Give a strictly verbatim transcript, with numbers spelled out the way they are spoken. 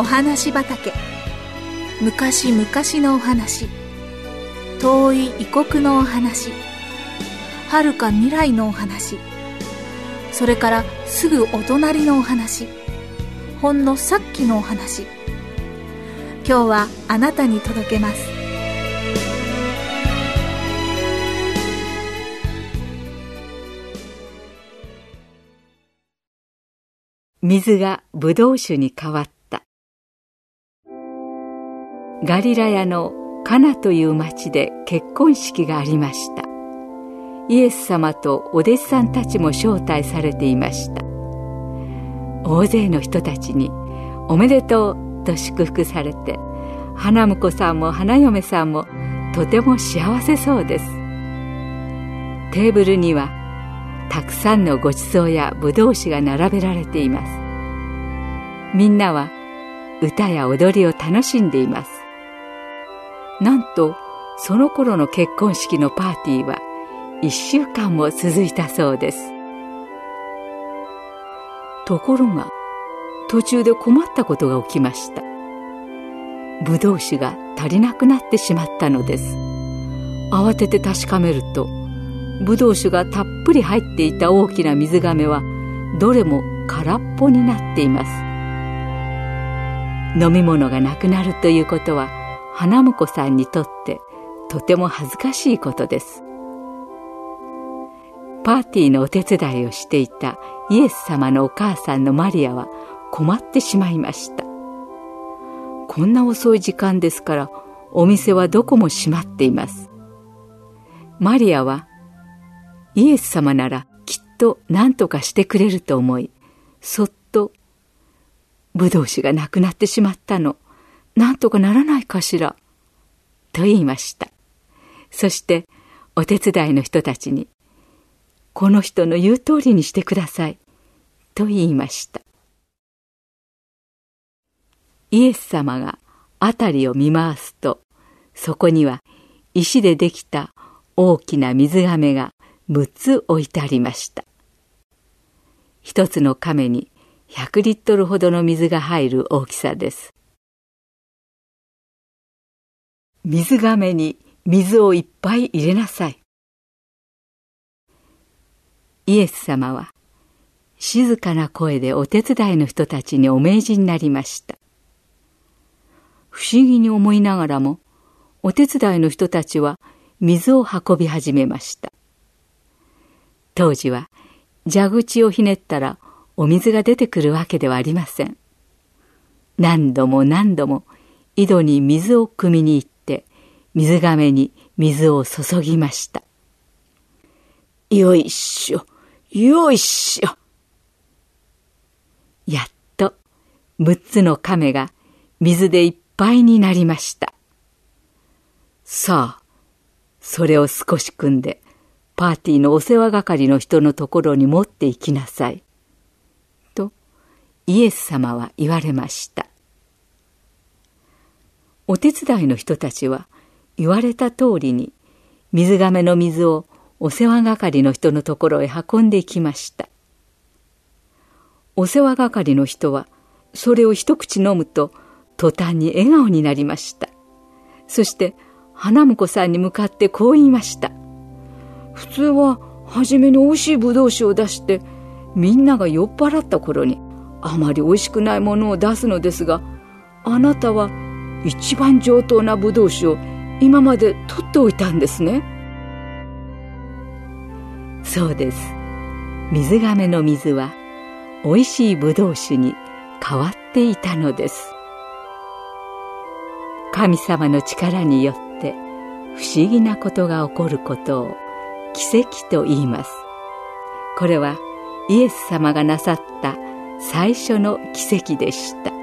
お話畑。昔々のお話、遠い異国のお話、遥か未来のお話、それからすぐお隣のお話、ほんのさっきのお話。今日はあなたに届けます。水がブドウ酒に変わった。ガリラヤのカナという町で結婚式がありました。イエス様とお弟子さんたちも招待されていました。大勢の人たちにおめでとうと祝福されて、花婿さんも花嫁さんもとても幸せそうです。テーブルにはたくさんのごちそうやぶどう酒が並べられています。みんなは歌や踊りを楽しんでいます。なんとその頃の結婚式のパーティーはいっしゅうかんも続いたそうです。ところが途中で困ったことが起きました。ぶどう酒が足りなくなってしまったのです。慌てて確かめると、ぶどう酒がたっぷり入っていた大きな水がめはどれも空っぽになっています。飲み物がなくなるということは花婿さんにとってとても恥ずかしいことです。パーティーのお手伝いをしていたイエス様のお母さんのマリアは困ってしまいました。こんな遅い時間ですからお店はどこも閉まっています。マリアはイエス様ならきっと何とかしてくれると思い、そっと「ぶどう酒がなくなってしまったの、なんとかならないかしら」と言いました。そしてお手伝いの人たちに「この人の言う通りにしてください」と言いました。イエス様が辺りを見回すと、そこには石でできた大きな水甕がむっつ置いてありました。一つの甕にひゃくリットルほどの水が入る大きさです。水甕に水をいっぱい入れなさい。イエス様は静かな声でお手伝いの人たちにお命じになりました。不思議に思いながらも、お手伝いの人たちは水を運び始めました。当時は蛇口をひねったらお水が出てくるわけではありません。何度も何度も井戸に水を汲みに行って水甕に水を注ぎました。よいしょよいしょ。やっとむっつの甕が水でいっぱいになりました。さあそれを少し汲んでパーティーのお世話係の人のところに持って行きなさい」とイエス様は言われました。お手伝いの人たちは言われた通りに水甕の水をお世話係の人のところへ運んでいきました。お世話係の人はそれを一口飲むと途端に笑顔になりました。そして花婿さんに向かってこう言いました。普通は初めにおいしいぶどう酒を出してみんなが酔っ払った頃にあまりおいしくないものを出すのですが、あなたは一番上等なぶどう酒を今まで取っておいたんですね。そうです。水甕の水はおいしいぶどう酒に変わっていたのです。神様の力によって不思議なことが起こることを奇跡と言います。これはイエス様がなさった最初の奇跡でした。